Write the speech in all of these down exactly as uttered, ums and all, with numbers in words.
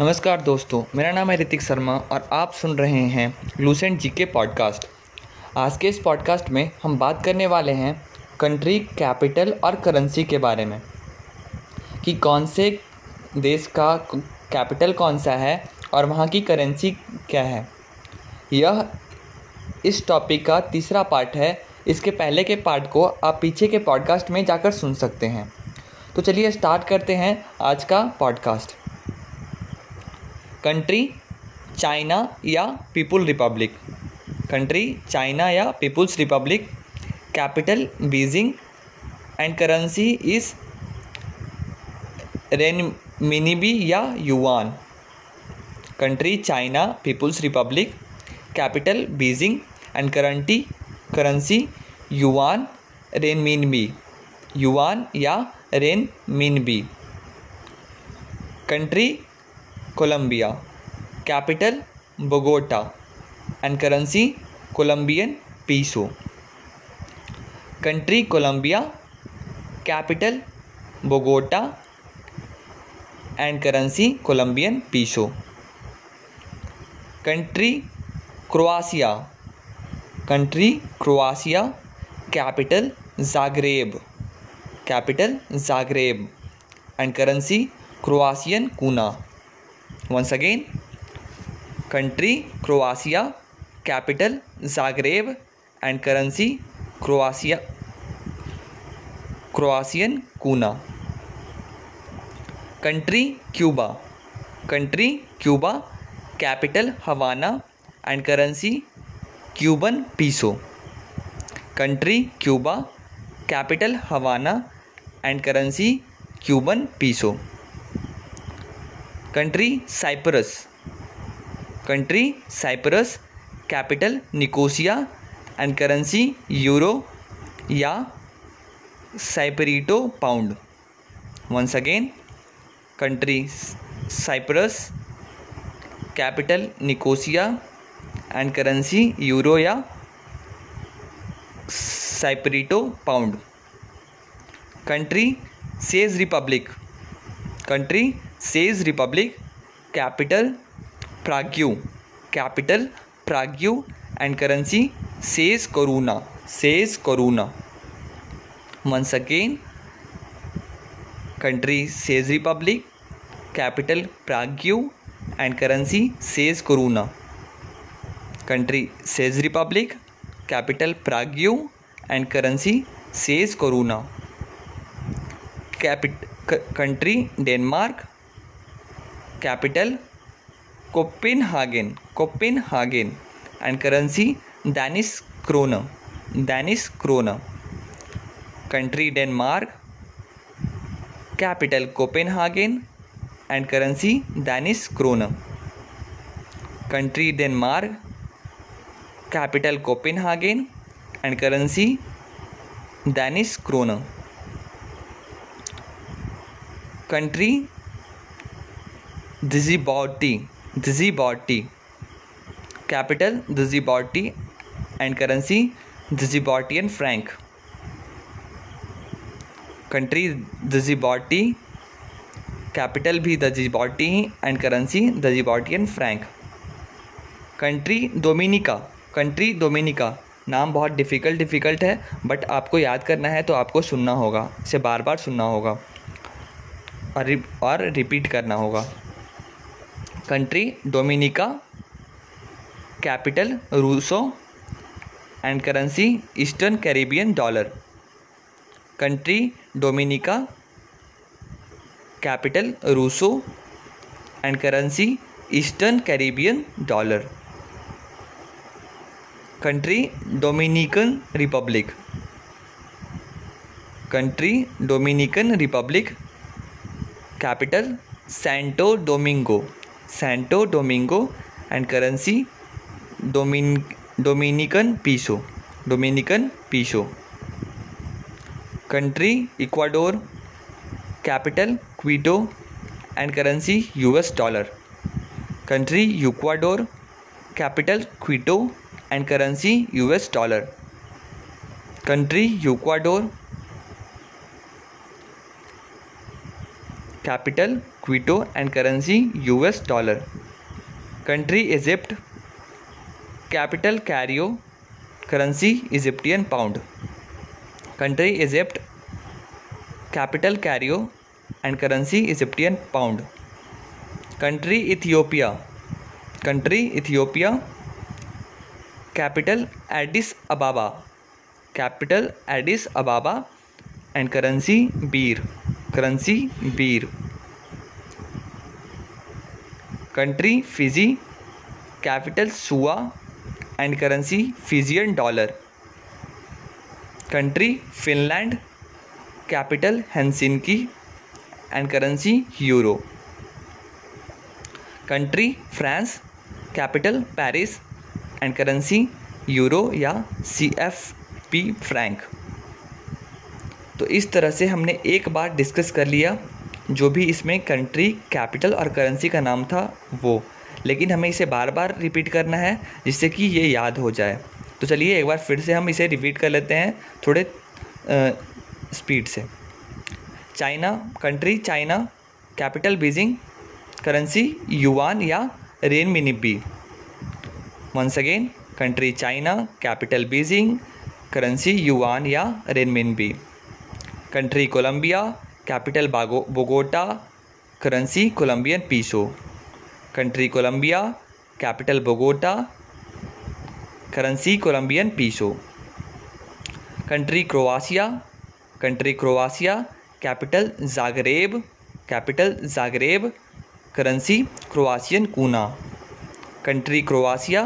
नमस्कार दोस्तों, मेरा नाम है ऋतिक शर्मा और आप सुन रहे हैं लूसेंट जीके पॉडकास्ट। आज के इस पॉडकास्ट में हम बात करने वाले हैं कंट्री, कैपिटल और करेंसी के बारे में कि कौन से देश का कैपिटल कौन सा है और वहाँ की करेंसी क्या है। यह इस टॉपिक का तीसरा पार्ट है। इसके पहले के पार्ट को आप पीछे के पॉडकास्ट में जाकर सुन सकते हैं। तो चलिए स्टार्ट करते हैं आज का पॉडकास्ट। कंट्री चाइना या पीपुल रिपब्लिक, कंट्री चाइना या people's Republic, capital Beijing and currency is renminbi या yuan. Country China people's Republic, capital Beijing and currency currency yuan renminbi, yuan या renminbi. Country Colombia, capital Bogota and currency Colombian peso. Country Colombia, capital Bogota and currency Colombian peso. Country Croatia, country Croatia, capital Zagreb, capital Zagreb and currency Croatian kuna. Once again, country Croatia, capital Zagreb and currency Croatia, Croatian kuna. Country Cuba, country Cuba, capital Havana and currency Cuban peso. Country Cuba, capital Havana and currency Cuban peso. Country Cyprus, country Cyprus, capital Nicosia and currency euro या Cypriot pound. Once again, country Cyprus, capital Nicosia and currency euro या Cypriot pound. Country Czech Republic, country Czech Republic, capital Prague, capital Prague and currency Czech koruna, Czech koruna. Once again, country Czech Republic, capital Prague and currency Czech koruna. Country Czech Republic, capital Prague and currency Czech koruna. Country Denmark, capital Copenhagen, Copenhagen and currency Danish krone, Danish krone. Country Denmark, capital Copenhagen and currency Danish krone. Country Denmark, capital Copenhagen and currency Danish krone. Country Djibouti, Djibouti, capital Djibouti and currency Djiboutian franc. Country Djibouti, capital भी Djibouti and currency Djiboutian franc. Country Dominica, country Dominica, नाम बहुत difficult difficult है, but आपको याद करना है तो आपको सुनना होगा, इसे बार बार सुनना होगा और और रिपीट करना होगा। Country Dominica, capital Roseau and currency Eastern Caribbean dollar. Country Dominica, capital Roseau and currency Eastern Caribbean dollar. Country Dominican Republic, country Dominican Republic, capital Santo Domingo, Santo Domingo and currency Domin Dominican peso, Dominican peso. Country Ecuador, capital Quito and currency US dollar. Country Ecuador, capital Quito and currency US dollar. Country Ecuador, capital Quito and currency U S dollar. Country Egypt, capital Cairo, currency Egyptian pound. Country Egypt, capital Cairo and currency Egyptian pound. Country Ethiopia, country Ethiopia, capital Addis Ababa, capital Addis Ababa and currency birr, currency birr. Country Fiji, capital Suva and currency Fijian dollar. Country Finland, capital Helsinki and currency euro. Country France, capital Paris and currency euro या C F P franc. तो इस तरह से हमने एक बार discuss कर लिया जो भी इसमें कंट्री, कैपिटल और करेंसी का नाम था वो, लेकिन हमें इसे बार बार रिपीट करना है जिससे कि ये याद हो जाए। तो चलिए एक बार फिर से हम इसे रिपीट कर लेते हैं थोड़े स्पीड से। China, country China, capital Beijing, currency yuan या renminbi. Once again, country China, capital Beijing, currency yuan या renminbi. Country Colombia, capital Bogota, currency Colombian peso. Country Colombia, capital Bogota, currency Colombian peso. Country Croatia, country Croatia, capital Zagreb, capital Zagreb, currency Croatian kuna. Country Croatia,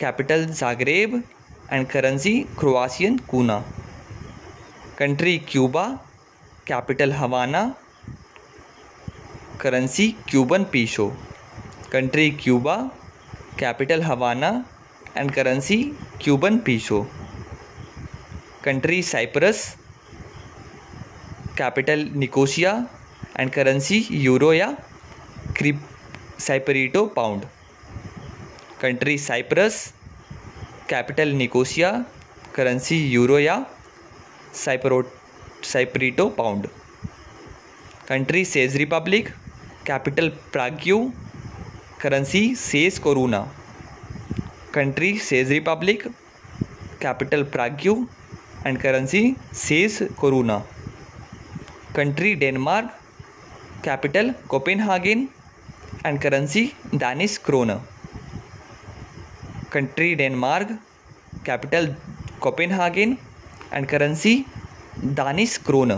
capital Zagreb and currency Croatian kuna. Country Cuba, capital Havana, currency Cuban peso. Country Cuba, capital Havana and currency Cuban peso. Country Cyprus, capital Nicosia and currency euro या Cypriot pound. Country Cyprus, capital Nicosia, currency euro या Cypro Cypriot pound. Country Czech Republic, capital Prague, currency Czech koruna. Country Czech Republic, capital Prague and currency Czech koruna. Country Denmark, capital Copenhagen and currency Danish krone. Country Denmark, capital Copenhagen and currency Danish krone.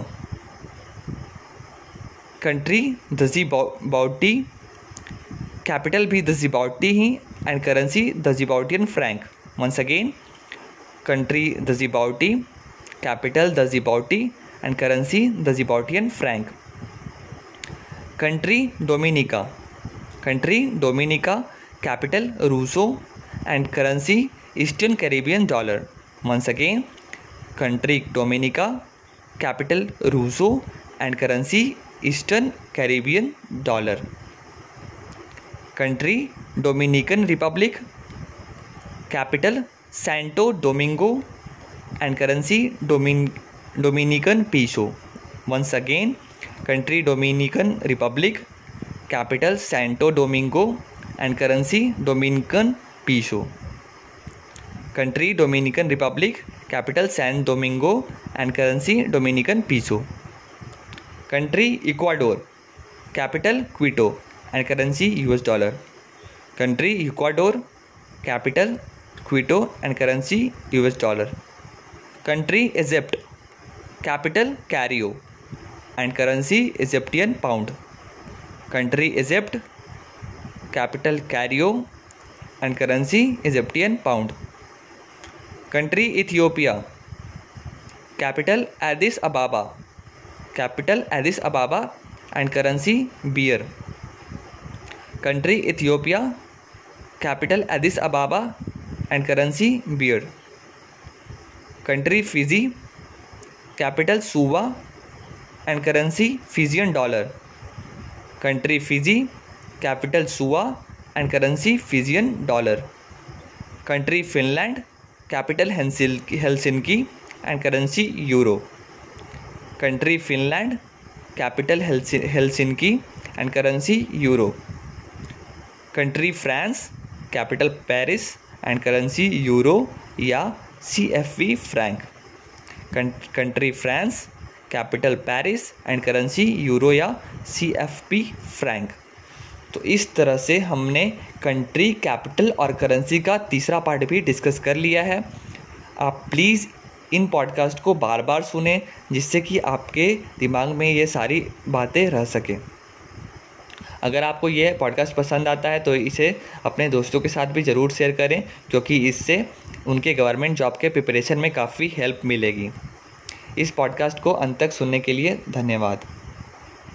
Country Djibouti, capital भी Djibouti ही and currency Djiboutian franc. Once again, country Djibouti, capital Djibouti and currency Djiboutian franc. Country Dominica, country Dominica, capital Roseau and currency Eastern Caribbean dollar. Once again, country Dominica, capital Roseau and currency Eastern Caribbean dollar. Country Dominican Republic, capital Santo Domingo and currency Dominican peso. Once again, country Dominican Republic, capital Santo Domingo and currency Dominican peso. Country Dominican Republic, capital San Domingo and currency Dominican peso. Country Ecuador, capital Quito and currency US dollar. Country Ecuador, capital Quito and currency US dollar. Country Egypt, capital Cairo and currency Egyptian pound. Country Egypt, capital Cairo and currency Egyptian pound. Country Ethiopia, capital Addis Ababa, capital Addis Ababa and currency birr. Country Ethiopia, capital Addis Ababa and currency birr. Country Fiji, capital Suva and currency Fijian dollar. Country Fiji, capital Suva and currency Fijian dollar. Country Finland, capital Helsinki and currency euro. Country Finland, capital Helsinki and currency euro. Country France, capital Paris and currency euro या C F V franc. Country France, capital Paris and currency euro या C F P Frank. तो इस तरह से हमने country, capital और currency का तीसरा पार्ट भी डिस्कस कर लिया है। आप प्लीज़ इन पॉडकास्ट को बार बार सुने जिससे कि आपके दिमाग में ये सारी बातें रह सकें। अगर आपको ये पॉडकास्ट पसंद आता है तो इसे अपने दोस्तों के साथ भी ज़रूर शेयर करें, क्योंकि इससे उनके गवर्नमेंट जॉब के प्रिपरेशन में काफ़ी हेल्प मिलेगी। इस पॉडकास्ट को अंत तक सुनने के लिए धन्यवाद।